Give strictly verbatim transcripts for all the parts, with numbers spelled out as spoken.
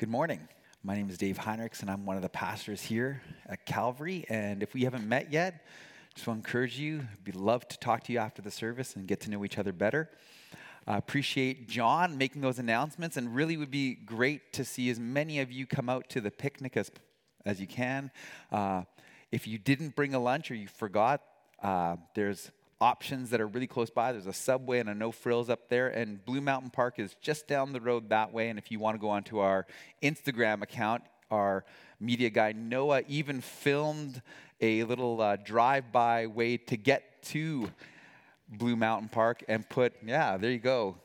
Good morning. My name is Dave Heinrichs, and I'm one of the pastors here at Calvary. And if we haven't met yet, just want to encourage you. We'd love to talk to you after the service and get to know each other better. I appreciate John making those announcements, and really would be great to see as many of you come out to the picnic as as you can. Uh, if you didn't bring a lunch or you forgot, uh, there's options that are really close by. There's a Subway and a No Frills up there, and Blue Mountain Park is just down the road that way. And if you want to go onto our Instagram account, our media guy Noah even filmed a little uh, drive-by way to get to Blue Mountain Park and put, yeah, there you go.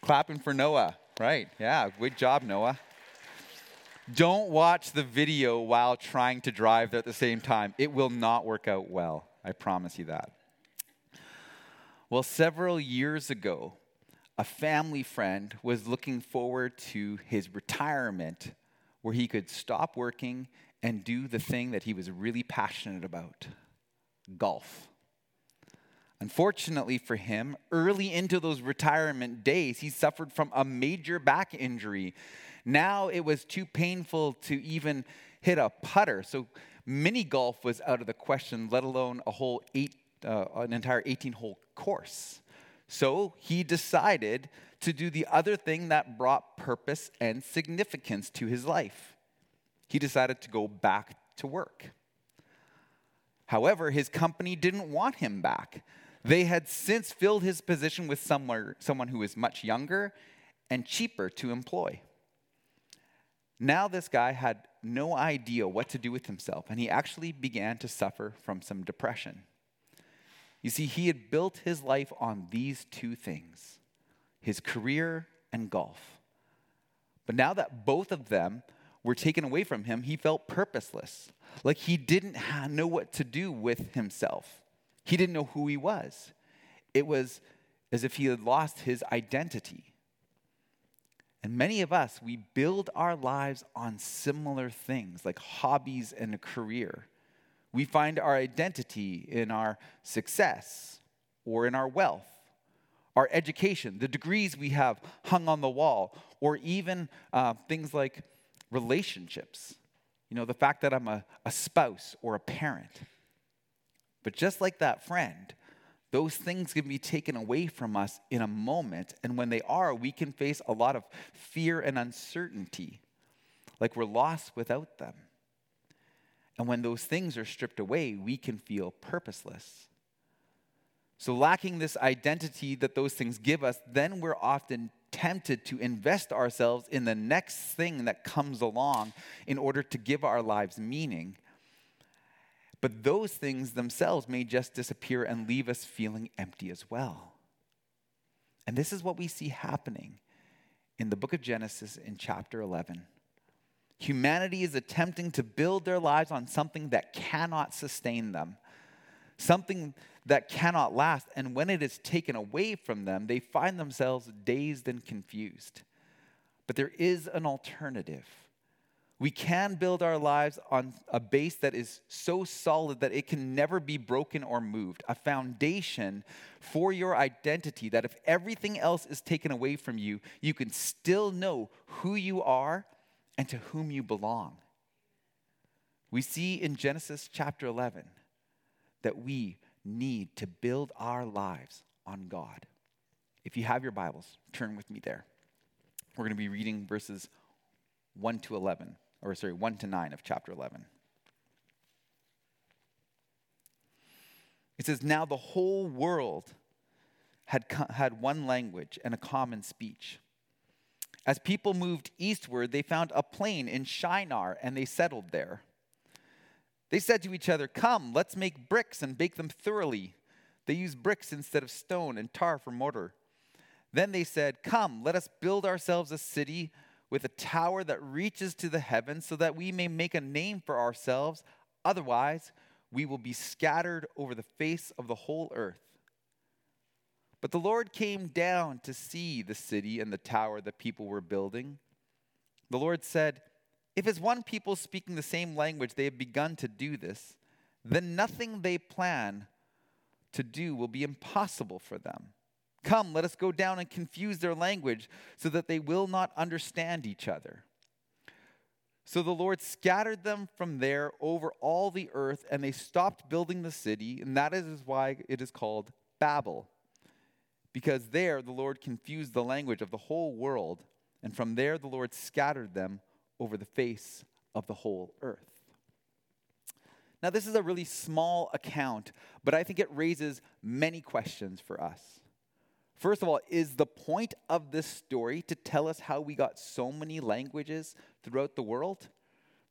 Clapping for Noah, right? Yeah, good job, Noah. Don't watch the video while trying to drive there at the same time. It will not work out well. I promise you that. Well, several years ago, a family friend was looking forward to his retirement where he could stop working and do the thing that he was really passionate about, golf. Unfortunately for him, early into those retirement days, he suffered from a major back injury. Now it was too painful to even hit a putter, so mini golf was out of the question, let alone a whole eight Uh, an entire eighteen-hole course. So he decided to do the other thing that brought purpose and significance to his life. He decided to go back to work. However, his company didn't want him back. They had since filled his position with somewhere, someone who was much younger and cheaper to employ. Now this guy had no idea what to do with himself, and he actually began to suffer from some depression. You see, he had built his life on these two things, his career and golf. But now that both of them were taken away from him, he felt purposeless, like he didn't know what to do with himself. He didn't know who he was. It was as if he had lost his identity. And many of us, we build our lives on similar things, like hobbies and a career. We find our identity in our success or in our wealth, our education, the degrees we have hung on the wall, or even uh, things like relationships. You know, the fact that I'm a, a spouse or a parent. But just like that friend, those things can be taken away from us in a moment, and when they are, we can face a lot of fear and uncertainty, like we're lost without them. And when those things are stripped away, we can feel purposeless. So lacking this identity that those things give us, then we're often tempted to invest ourselves in the next thing that comes along in order to give our lives meaning. But those things themselves may just disappear and leave us feeling empty as well. And this is what we see happening in the book of Genesis in chapter eleven. Humanity is attempting to build their lives on something that cannot sustain them, something that cannot last. And when it is taken away from them, they find themselves dazed and confused. But there is an alternative. We can build our lives on a base that is so solid that it can never be broken or moved, a foundation for your identity that if everything else is taken away from you, you can still know who you are and to whom you belong. We see in Genesis chapter eleven that we need to build our lives on God. If you have your Bibles, turn with me there. We're going to be reading verses one to eleven, or sorry, one to nine of chapter eleven. It says, "Now the whole world had had one language and a common speech. As people moved eastward, they found a plain in Shinar, and they settled there. They said to each other, 'Come, let's make bricks and bake them thoroughly.' They used bricks instead of stone and tar for mortar. Then they said, 'Come, let us build ourselves a city with a tower that reaches to the heavens so that we may make a name for ourselves. Otherwise, we will be scattered over the face of the whole earth.' But the Lord came down to see the city and the tower that people were building. The Lord said, 'If as one people speaking the same language they have begun to do this, then nothing they plan to do will be impossible for them. Come, let us go down and confuse their language so that they will not understand each other. So the Lord scattered them from there over all the earth, and they stopped building the city, and that is why it is called Babel, because there the Lord confused the language of the whole world, and from there the Lord scattered them over the face of the whole earth. Now, this is a really small account, but I think it raises many questions for us. First of all, is the point of this story to tell us how we got so many languages throughout the world?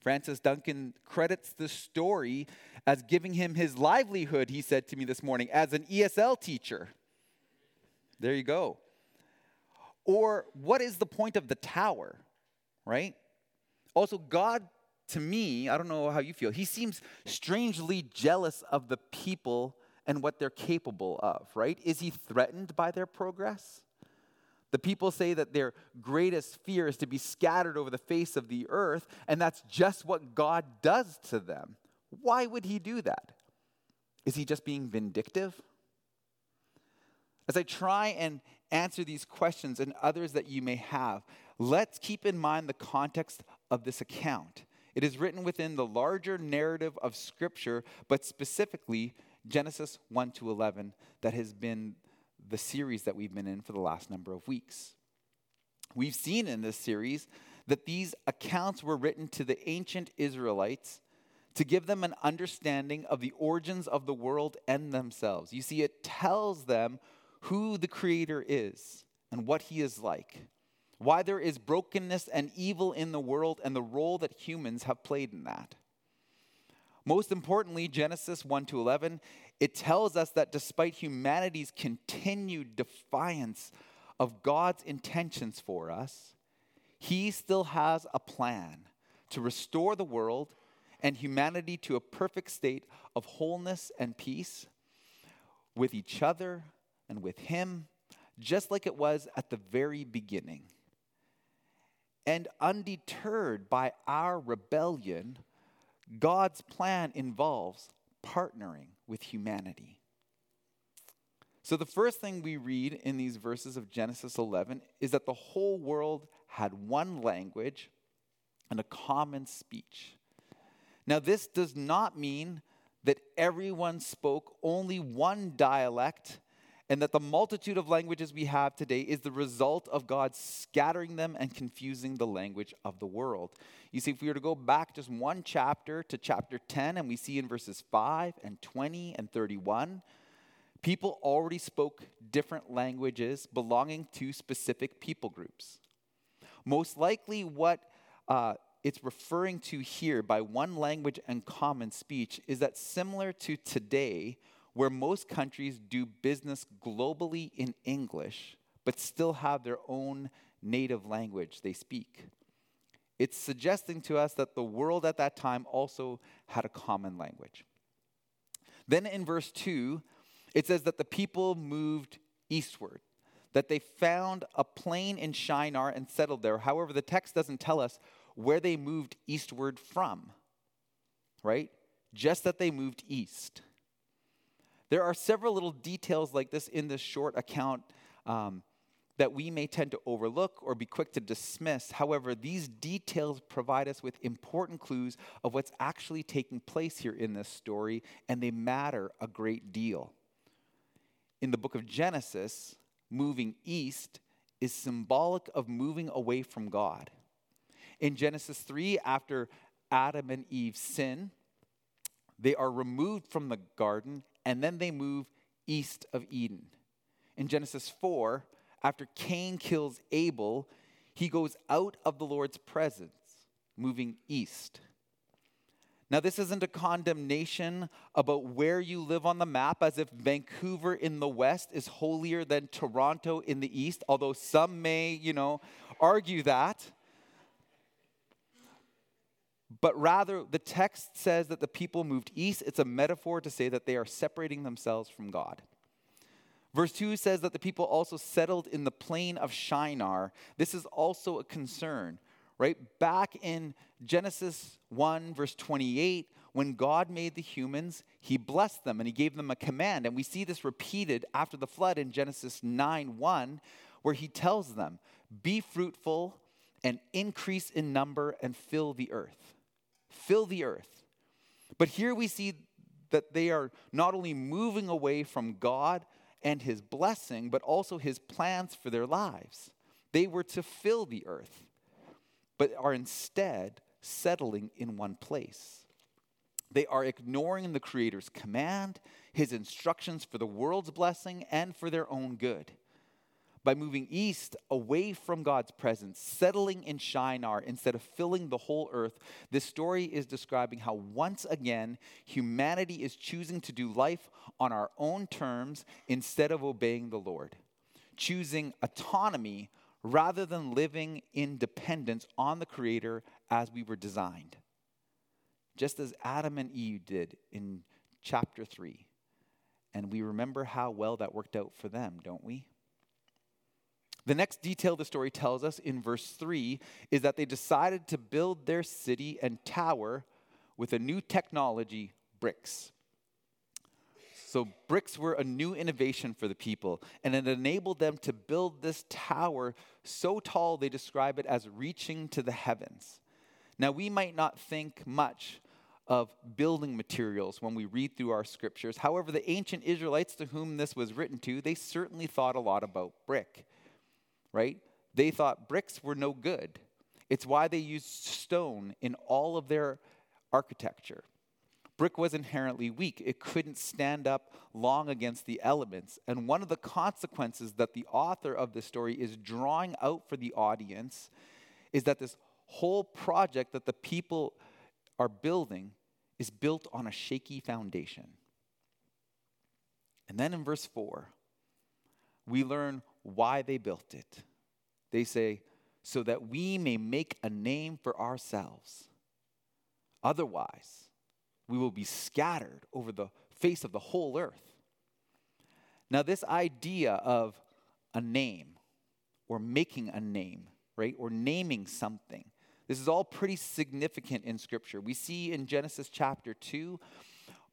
Francis Duncan credits the story as giving him his livelihood, he said to me this morning, as an E S L teacher. There you go. Or what is the point of the tower, right? Also, God, to me, I don't know how you feel, he seems strangely jealous of the people and what they're capable of, right? Is he threatened by their progress? The people say that their greatest fear is to be scattered over the face of the earth, and that's just what God does to them. Why would he do that? Is he just being vindictive? As I try and answer these questions and others that you may have, let's keep in mind the context of this account. It is written within the larger narrative of Scripture, but specifically Genesis one to eleven, that has been the series that we've been in for the last number of weeks. We've seen in this series that these accounts were written to the ancient Israelites to give them an understanding of the origins of the world and themselves. You see, it tells them who the Creator is and what he is like, why there is brokenness and evil in the world, and the role that humans have played in that. Most importantly, Genesis one to eleven, it tells us that despite humanity's continued defiance of God's intentions for us, he still has a plan to restore the world and humanity to a perfect state of wholeness and peace with each other and with him, just like it was at the very beginning. And undeterred by our rebellion, God's plan involves partnering with humanity. So the first thing we read in these verses of Genesis eleven is that the whole world had one language and a common speech. Now, this does not mean that everyone spoke only one dialect and that the multitude of languages we have today is the result of God scattering them and confusing the language of the world. You see, if we were to go back just one chapter to chapter ten, and we see in verses five and twenty and thirty-one, people already spoke different languages belonging to specific people groups. Most likely what uh, it's referring to here by one language and common speech is that, similar to today, where most countries do business globally in English, but still have their own native language they speak. It's suggesting to us that the world at that time also had a common language. Then in verse two, it says that the people moved eastward, that they found a plain in Shinar and settled there. However, the text doesn't tell us where they moved eastward from, right? Just that they moved east. There are several little details like this in this short account um, that we may tend to overlook or be quick to dismiss. However, these details provide us with important clues of what's actually taking place here in this story, and they matter a great deal. In the book of Genesis, moving east is symbolic of moving away from God. In Genesis three, after Adam and Eve sin, they are removed from the garden, and then they move east of Eden. In Genesis four, after Cain kills Abel, he goes out of the Lord's presence, moving east. Now, this isn't a condemnation about where you live on the map, as if Vancouver in the west is holier than Toronto in the east, although some may, you know, argue that. But rather, the text says that the people moved east. It's a metaphor to say that they are separating themselves from God. Verse two says that the people also settled in the plain of Shinar. This is also a concern, right? Back in Genesis one, verse twenty-eight, when God made the humans, he blessed them and he gave them a command. And we see this repeated after the flood in Genesis nine one, where he tells them, be fruitful and increase in number and fill the earth. Fill the earth. But here we see that they are not only moving away from God and his blessing, but also his plans for their lives. They were to fill the earth, but are instead settling in one place. They are ignoring the Creator's command, his instructions for the world's blessing, and for their own good. By moving east, away from God's presence, settling in Shinar instead of filling the whole earth, this story is describing how once again humanity is choosing to do life on our own terms instead of obeying the Lord, choosing autonomy rather than living in dependence on the Creator as we were designed. Just as Adam and Eve did in chapter three. And we remember how well that worked out for them, don't we? The next detail the story tells us in verse three is that they decided to build their city and tower with a new technology, bricks. So bricks were a new innovation for the people, and it enabled them to build this tower so tall they describe it as reaching to the heavens. Now, we might not think much of building materials when we read through our scriptures. However, the ancient Israelites to whom this was written to, they certainly thought a lot about brick. Right? They thought bricks were no good. It's why they used stone in all of their architecture. Brick was inherently weak. It couldn't stand up long against the elements. And one of the consequences that the author of the story is drawing out for the audience is that this whole project that the people are building is built on a shaky foundation. And then in verse four, we learn why they built it. They say, so that we may make a name for ourselves. Otherwise, we will be scattered over the face of the whole earth. Now, this idea of a name or making a name, right, or naming something, this is all pretty significant in Scripture. We see in Genesis chapter two,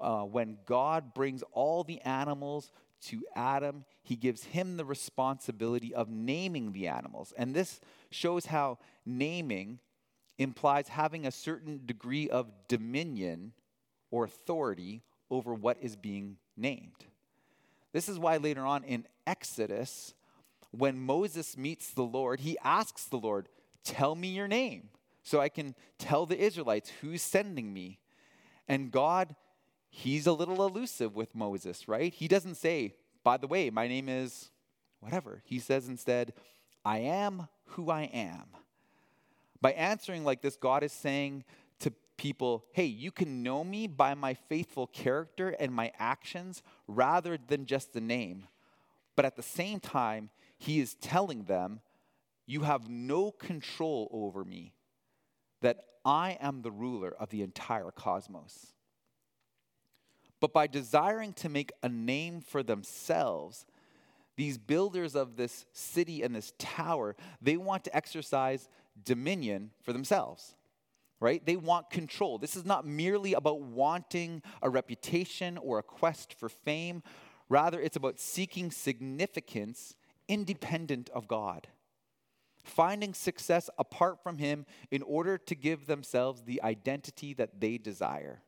uh, when God brings all the animals to Adam, he gives him the responsibility of naming the animals. And this shows how naming implies having a certain degree of dominion or authority over what is being named. This is why later on in Exodus, when Moses meets the Lord, he asks the Lord, tell me your name so I can tell the Israelites who's sending me. And God, he's a little elusive with Moses, right? He doesn't say, by the way, my name is whatever. He says instead, I am who I am. By answering like this, God is saying to people, hey, you can know me by my faithful character and my actions rather than just the name. But at the same time, he is telling them, you have no control over me, that I am the ruler of the entire cosmos. But by desiring to make a name for themselves, these builders of this city and this tower, they want to exercise dominion for themselves, right? They want control. This is not merely about wanting a reputation or a quest for fame. Rather, it's about seeking significance independent of God, finding success apart from him in order to give themselves the identity that they desire.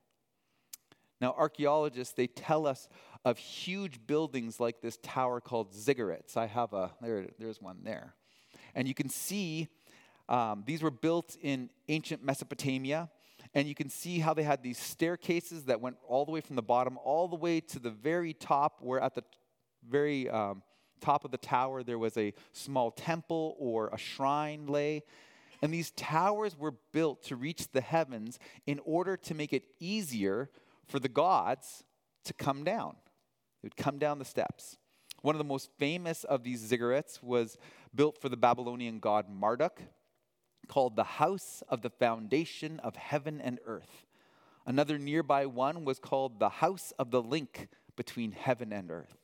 Now, archaeologists, they tell us of huge buildings like this tower called ziggurats. I have a, there, there's one there. And you can see, um, these were built in ancient Mesopotamia. And you can see how they had these staircases that went all the way from the bottom all the way to the very top, where at the very um, top of the tower there was a small temple or a shrine lay. And these towers were built to reach the heavens in order to make it easier for the gods to come down. They would come down the steps. One of the most famous of these ziggurats was built for the Babylonian god Marduk, called the House of the Foundation of Heaven and Earth. Another nearby one was called the House of the Link Between Heaven and Earth.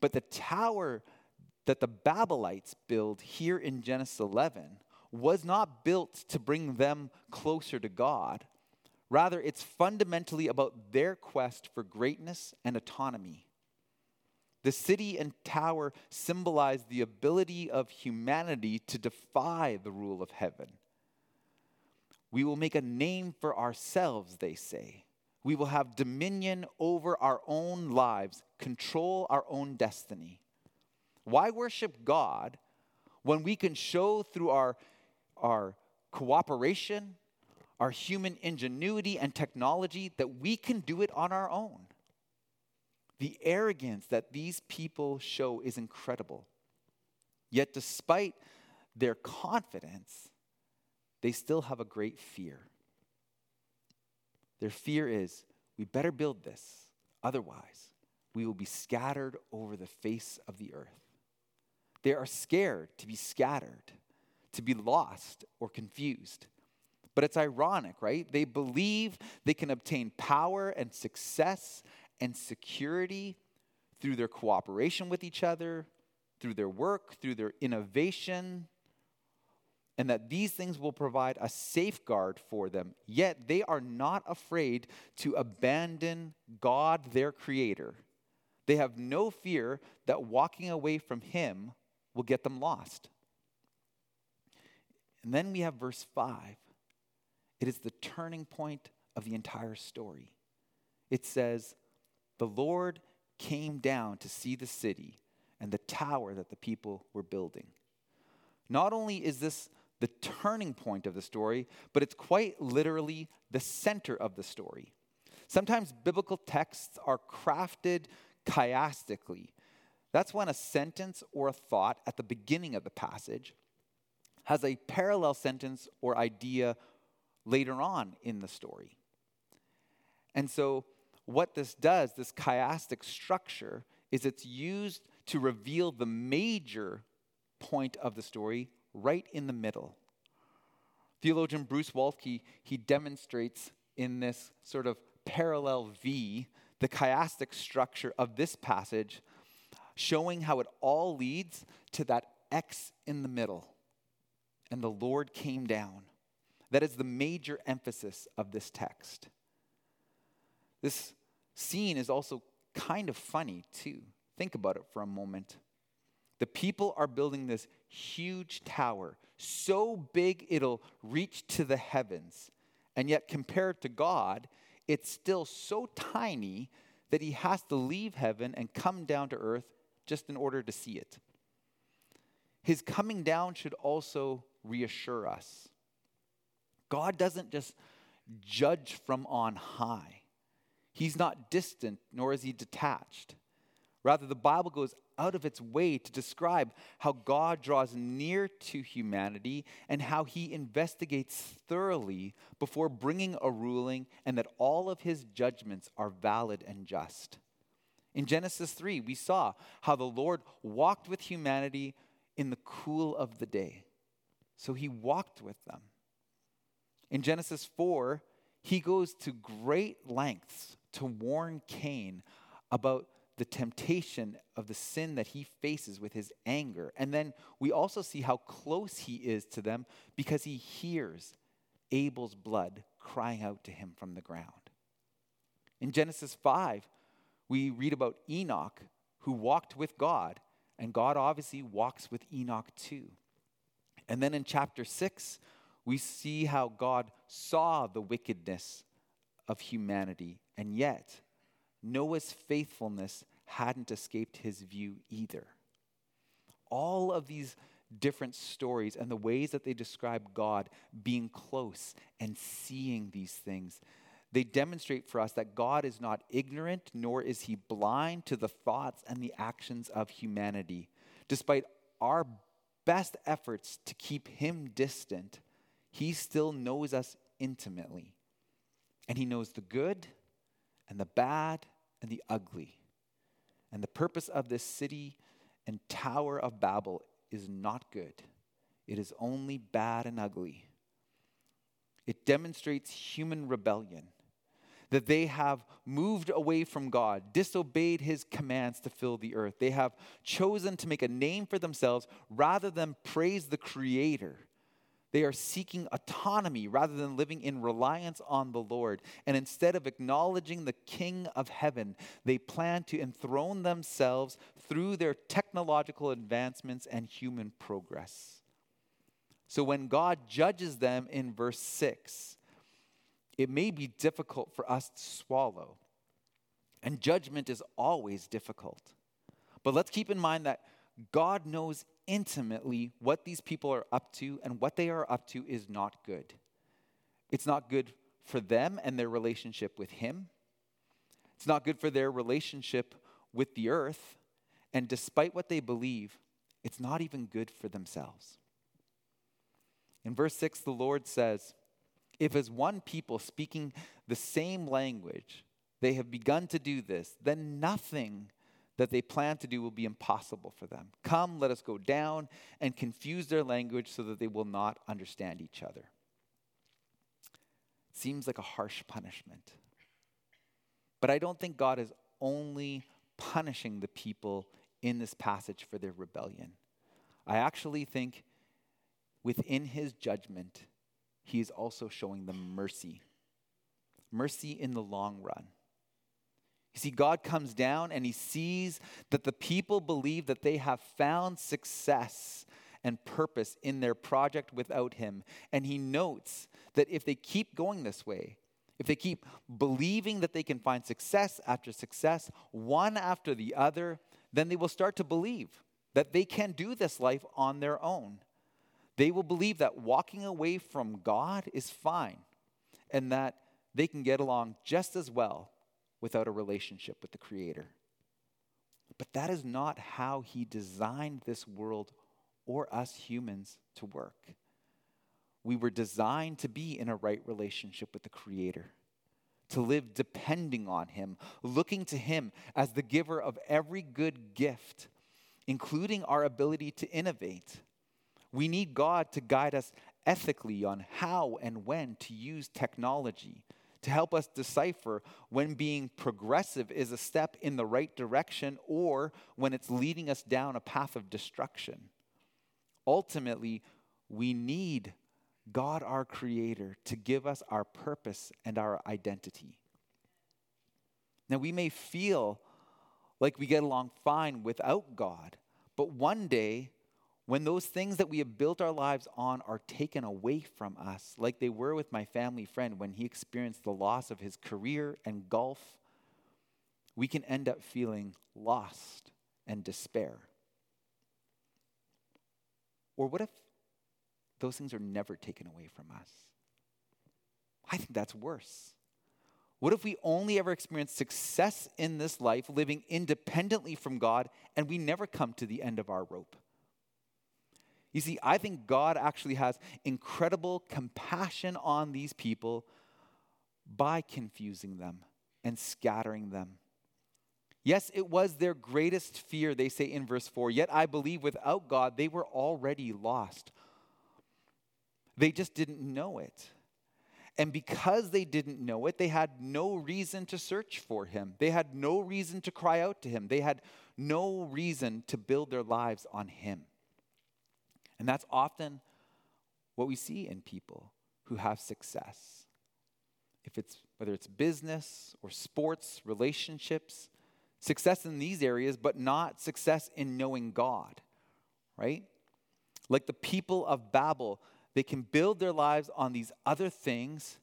But the tower that the Babylonites build here in Genesis eleven was not built to bring them closer to God. Rather, it's fundamentally about their quest for greatness and autonomy. The city and tower symbolize the ability of humanity to defy the rule of heaven. We will make a name for ourselves, they say. We will have dominion over our own lives, control our own destiny. Why worship God when we can show through our, our cooperation, our human ingenuity and technology that we can do it on our own? The arrogance that these people show is incredible. Yet despite their confidence, they still have a great fear. Their fear is, we better build this, otherwise we will be scattered over the face of the earth. They are scared to be scattered, to be lost or confused. But it's ironic, right? They believe they can obtain power and success and security through their cooperation with each other, through their work, through their innovation, and that these things will provide a safeguard for them. Yet they are not afraid to abandon God, their creator. They have no fear that walking away from him will get them lost. And then we have verse five. It is the turning point of the entire story. It says, the Lord came down to see the city and the tower that the people were building. Not only is this the turning point of the story, but it's quite literally the center of the story. Sometimes biblical texts are crafted chiastically. That's when a sentence or a thought at the beginning of the passage has a parallel sentence or idea later on in the story. And so what this does, this chiastic structure, is it's used to reveal the major point of the story right in the middle. Theologian Bruce Waltke, he demonstrates in this sort of parallel V the chiastic structure of this passage, showing how it all leads to that X in the middle. And the Lord came down. That is the major emphasis of this text. This scene is also kind of funny, too. Think about it for a moment. The people are building this huge tower, so big it'll reach to the heavens. And yet, compared to God, it's still so tiny that he has to leave heaven and come down to earth just in order to see it. His coming down should also reassure us. God doesn't just judge from on high. He's not distant, nor is he detached. Rather, the Bible goes out of its way to describe how God draws near to humanity and how he investigates thoroughly before bringing a ruling, and that all of his judgments are valid and just. In Genesis three, we saw how the Lord walked with humanity in the cool of the day. So he walked with them. In Genesis four, he goes to great lengths to warn Cain about the temptation of the sin that he faces with his anger. And then we also see how close he is to them because he hears Abel's blood crying out to him from the ground. In Genesis five, we read about Enoch, who walked with God, and God obviously walks with Enoch too. And then in chapter six, we see how God saw the wickedness of humanity, and yet Noah's faithfulness hadn't escaped his view either. All of these different stories and the ways that they describe God being close and seeing these things, they demonstrate for us that God is not ignorant, nor is he blind to the thoughts and the actions of humanity. Despite our best efforts to keep him distant, he still knows us intimately. And he knows the good and the bad and the ugly. And the purpose of this city and tower of Babel is not good. It is only bad and ugly. It demonstrates human rebellion, that they have moved away from God, disobeyed his commands to fill the earth. They have chosen to make a name for themselves rather than praise the Creator. They are seeking autonomy rather than living in reliance on the Lord. And instead of acknowledging the King of Heaven, they plan to enthrone themselves through their technological advancements and human progress. So when God judges them in verse six, it may be difficult for us to swallow. And judgment is always difficult. But let's keep in mind that God knows intimately what these people are up to, and what they are up to is not good. It's not good for them and their relationship with Him. It's not good for their relationship with the earth. And despite what they believe, it's not even good for themselves. In verse six, the Lord says, "If as one people speaking the same language they have begun to do this, then nothing that they plan to do will be impossible for them. Come, let us go down and confuse their language so that they will not understand each other." Seems like a harsh punishment. But I don't think God is only punishing the people in this passage for their rebellion. I actually think within His judgment, He is also showing them mercy. Mercy in the long run. You see, God comes down and He sees that the people believe that they have found success and purpose in their project without Him. And He notes that if they keep going this way, if they keep believing that they can find success after success, one after the other, then they will start to believe that they can do this life on their own. They will believe that walking away from God is fine and that they can get along just as well without a relationship with the Creator. But that is not how He designed this world or us humans to work. We were designed to be in a right relationship with the Creator, to live depending on Him, looking to Him as the giver of every good gift, including our ability to innovate. We need God to guide us ethically on how and when to use technology, to help us decipher when being progressive is a step in the right direction or when it's leading us down a path of destruction. Ultimately, we need God, our Creator, to give us our purpose and our identity. Now, we may feel like we get along fine without God, but one day, when those things that we have built our lives on are taken away from us, like they were with my family friend when he experienced the loss of his career and golf, we can end up feeling lost and despair. Or what if those things are never taken away from us? I think that's worse. What if we only ever experience success in this life, living independently from God, and we never come to the end of our rope? You see, I think God actually has incredible compassion on these people by confusing them and scattering them. Yes, it was their greatest fear, they say in verse four, yet I believe without God they were already lost. They just didn't know it. And because they didn't know it, they had no reason to search for Him. They had no reason to cry out to Him. They had no reason to build their lives on Him. And that's often what we see in people who have success. If it's whether it's business or sports, relationships, success in these areas, but not success in knowing God, right? Like the people of Babel, they can build their lives on these other things,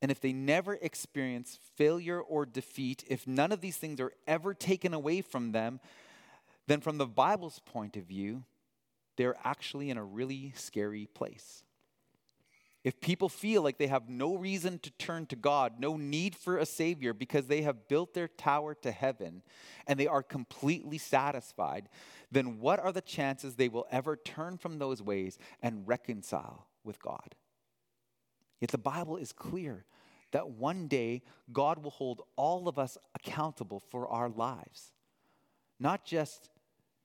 and if they never experience failure or defeat, if none of these things are ever taken away from them, then from the Bible's point of view, they're actually in a really scary place. If people feel like they have no reason to turn to God, no need for a Savior because they have built their tower to heaven and they are completely satisfied, then what are the chances they will ever turn from those ways and reconcile with God? Yet the Bible is clear that one day God will hold all of us accountable for our lives. Not just,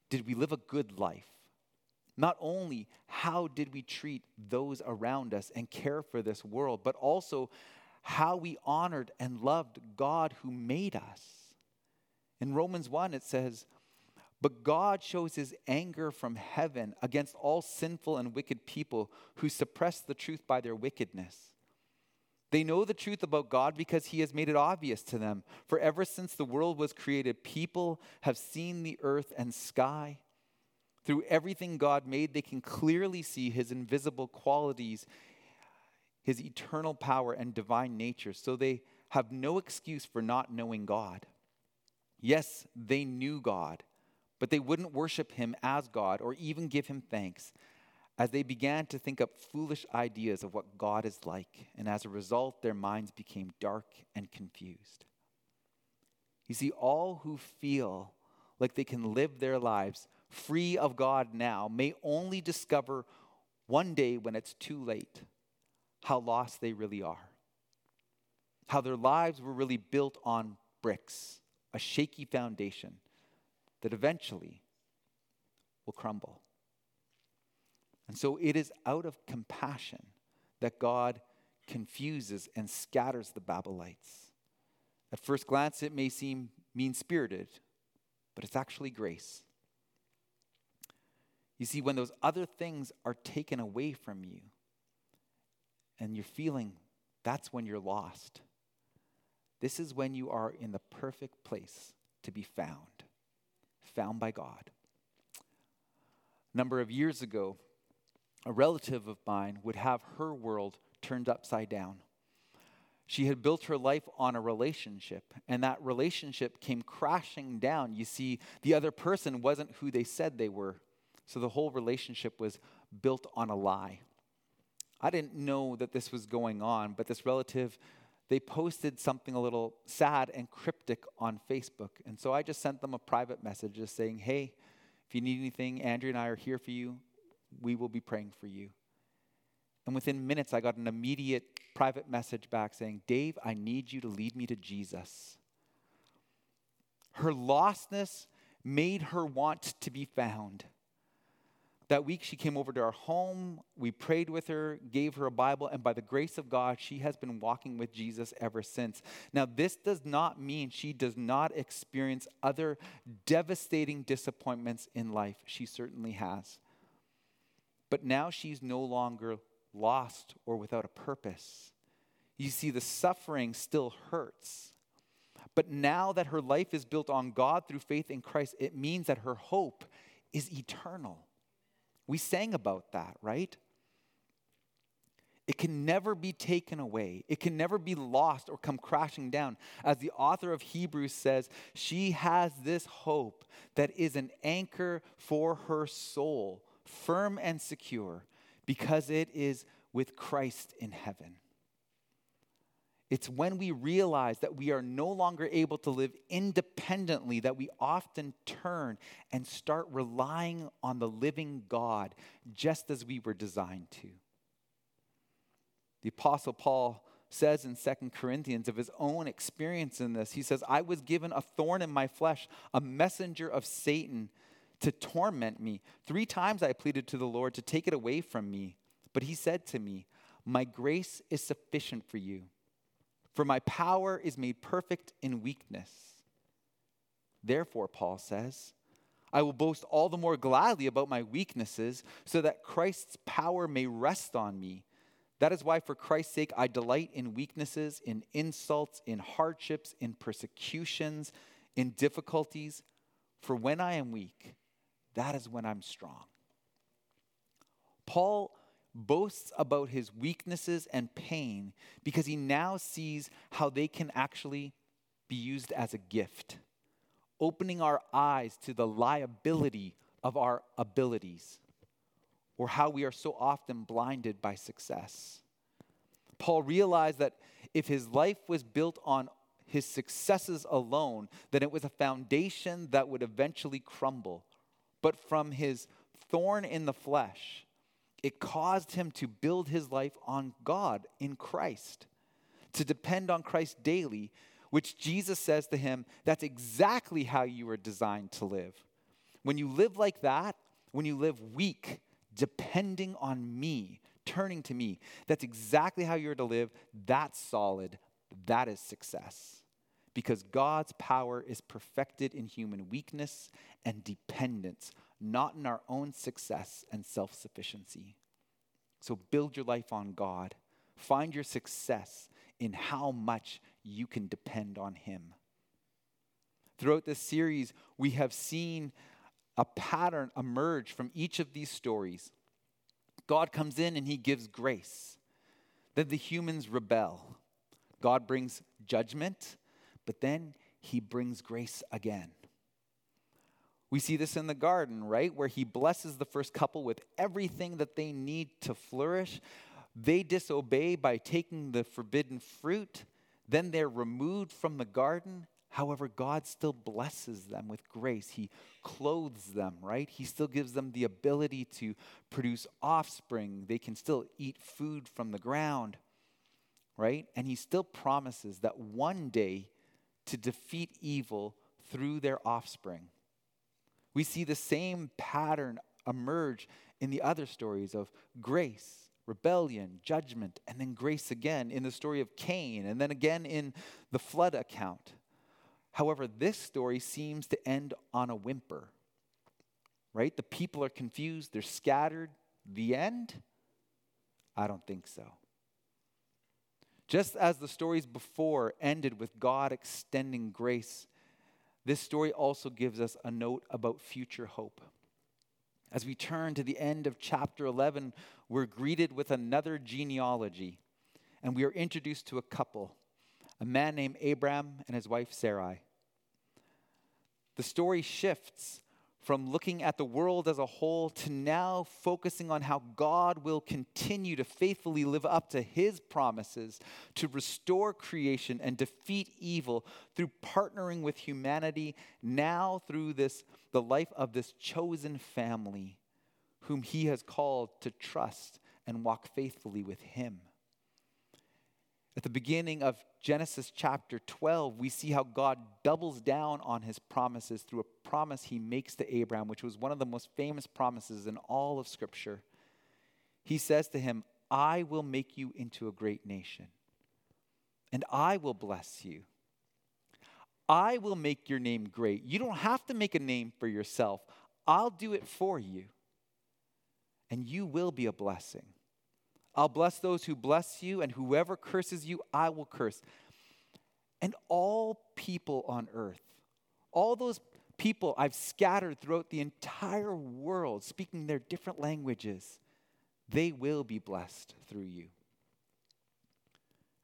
did we live a good life? Not only how did we treat those around us and care for this world, but also how we honored and loved God who made us. In Romans one, it says, But God shows his anger from heaven against all sinful and wicked people who suppress the truth by their wickedness. They know the truth about God because he has made it obvious to them. For ever since the world was created, people have seen the earth and sky. Through everything God made, they can clearly see his invisible qualities, his eternal power and divine nature. So they have no excuse for not knowing God. Yes, they knew God, but they wouldn't worship him as God or even give him thanks, as they began to think up foolish ideas of what God is like. And as a result, their minds became dark and confused. You see, all who feel like they can live their lives free of God now may only discover one day, when it's too late, how lost they really are. How their lives were really built on bricks, a shaky foundation that eventually will crumble. And so it is out of compassion that God confuses and scatters the Babylonites. At first glance, it may seem mean-spirited, but it's actually grace. You see, when those other things are taken away from you and you're feeling, that's when you're lost. This is when you are in the perfect place to be found. Found by God. A number of years ago, a relative of mine would have her world turned upside down. She had built her life on a relationship, and that relationship came crashing down. You see, the other person wasn't who they said they were, so the whole relationship was built on a lie. I didn't know that this was going on, but this relative, they posted something a little sad and cryptic on Facebook. And so I just sent them a private message just saying, hey, if you need anything, Andrea and I are here for you. We will be praying for you. And within minutes, I got an immediate private message back saying, Dave, I need you to lead me to Jesus. Her lostness made her want to be found. That week, she came over to our home, we prayed with her, gave her a Bible, and by the grace of God, she has been walking with Jesus ever since. Now, this does not mean she does not experience other devastating disappointments in life. She certainly has. But now she's no longer lost or without a purpose. You see, the suffering still hurts. But now that her life is built on God through faith in Christ, it means that her hope is eternal. We sang about that, right? It can never be taken away. It can never be lost or come crashing down. As the author of Hebrews says, she has this hope that is an anchor for her soul, firm and secure, because it is with Christ in heaven. It's when we realize that we are no longer able to live independently that we often turn and start relying on the living God, just as we were designed to. The Apostle Paul says in Second Corinthians of his own experience in this, he says, I was given a thorn in my flesh, a messenger of Satan to torment me. Three times I pleaded to the Lord to take it away from me. But he said to me, my grace is sufficient for you. For my power is made perfect in weakness. Therefore, Paul says, I will boast all the more gladly about my weaknesses, so that Christ's power may rest on me. That is why, for Christ's sake, I delight in weaknesses, in insults, in hardships, in persecutions, in difficulties. For when I am weak, that is when I'm strong. Paul boasts about his weaknesses and pain because he now sees how they can actually be used as a gift, opening our eyes to the liability of our abilities, or how we are so often blinded by success. Paul realized that if his life was built on his successes alone, then it was a foundation that would eventually crumble. But from his thorn in the flesh, it caused him to build his life on God in Christ, to depend on Christ daily, which Jesus says to him, that's exactly how you were designed to live. When you live like that, when you live weak, depending on me, turning to me, that's exactly how you're to live. That's solid. That is success. Because God's power is perfected in human weakness, and dependence, not in our own success and self-sufficiency. So build your life on God. Find your success in how much you can depend on Him. Throughout this series, we have seen a pattern emerge from each of these stories. God comes in and He gives grace. Then the humans rebel. God brings judgment, but then He brings grace again. We see this in the garden, right? Where He blesses the first couple with everything that they need to flourish. They disobey by taking the forbidden fruit. Then they're removed from the garden. However, God still blesses them with grace. He clothes them, right? He still gives them the ability to produce offspring. They can still eat food from the ground, right? And He still promises that one day to defeat evil through their offspring. We see the same pattern emerge in the other stories of grace, rebellion, judgment, and then grace again in the story of Cain, and then again in the flood account. However, this story seems to end on a whimper, right? The people are confused. They're scattered. The end? I don't think so. Just as the stories before ended with God extending grace, this story also gives us a note about future hope. As we turn to the end of chapter eleven, we're greeted with another genealogy, and we are introduced to a couple, a man named Abram and his wife Sarai. The story shifts from looking at the world as a whole to now focusing on how God will continue to faithfully live up to His promises to restore creation and defeat evil through partnering with humanity, now through this the life of this chosen family whom He has called to trust and walk faithfully with Him. At the beginning of Genesis chapter twelve, we see how God doubles down on His promises through a promise He makes to Abram, which was one of the most famous promises in all of Scripture. He says to him, "I will make you into a great nation, and I will bless you. I will make your name great. You don't have to make a name for yourself. I'll do it for you, and you will be a blessing. I'll bless those who bless you, and whoever curses you, I will curse. And all people on earth, all those people I've scattered throughout the entire world, speaking their different languages, they will be blessed through you."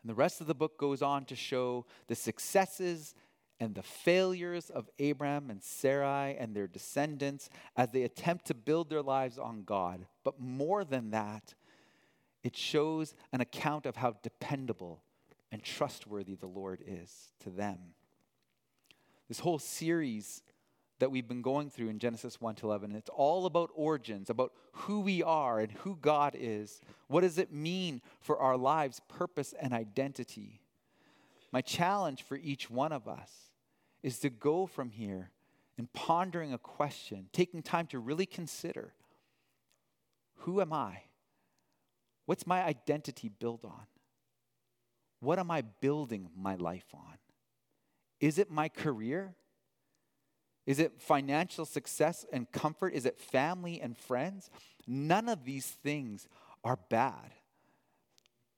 And the rest of the book goes on to show the successes and the failures of Abram and Sarai and their descendants as they attempt to build their lives on God. But more than that, it shows an account of how dependable and trustworthy the Lord is to them. This whole series that we've been going through in Genesis one to eleven, it's all about origins, about who we are and who God is. What does it mean for our lives, purpose, and identity? My challenge for each one of us is to go from here and pondering a question, taking time to really consider, who am I? What's my identity built on? What am I building my life on? Is it my career? Is it financial success and comfort? Is it family and friends? None of these things are bad.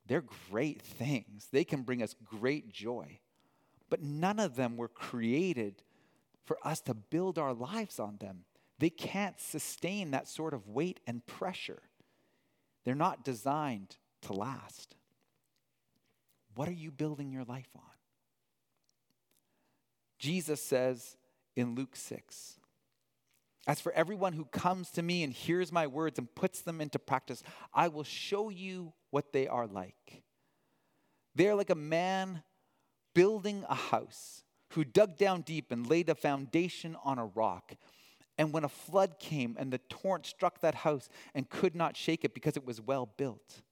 They're great things. They can bring us great joy. But none of them were created for us to build our lives on them. They can't sustain that sort of weight and pressure. They're not designed to last. What are you building your life on? Jesus says in Luke six, "As for everyone who comes to me and hears my words and puts them into practice, I will show you what they are like. They are like a man building a house who dug down deep and laid a foundation on a rock. And when a flood came and the torrent struck that house and could not shake it because it was well built.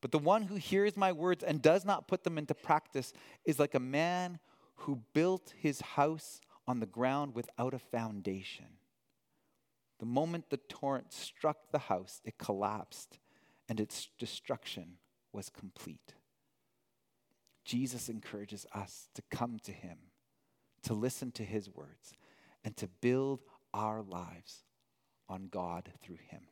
But the one who hears my words and does not put them into practice is like a man who built his house on the ground without a foundation. The moment the torrent struck the house, it collapsed and its destruction was complete." Jesus encourages us to come to Him, to listen to His words, and to build our lives on God through him.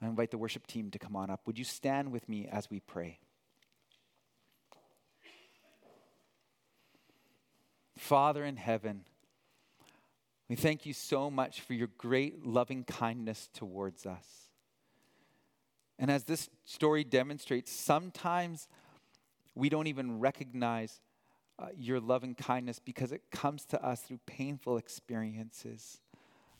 I invite the worship team to come on up. Would you stand with me as we pray? Father in heaven, we thank you so much for your great loving kindness towards us. And as this story demonstrates, sometimes we don't even recognize uh, your loving kindness because it comes to us through painful experiences.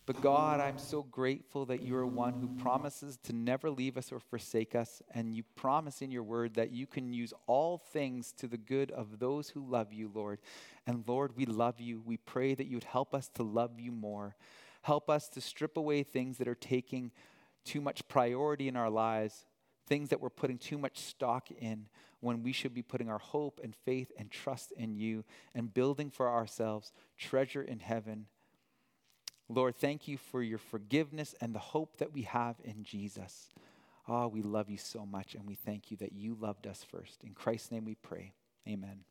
But God, I'm so grateful that you are one who promises to never leave us or forsake us. And you promise in your word that you can use all things to the good of those who love you, Lord. And Lord, we love you. We pray that you would help us to love you more. Help us to strip away things that are taking too much priority in our lives, things that we're putting too much stock in when we should be putting our hope and faith and trust in you and building for ourselves treasure in heaven. Lord, thank you for your forgiveness and the hope that we have in Jesus. Oh, we love you so much, and we thank you that you loved us first. In Christ's name we pray. Amen.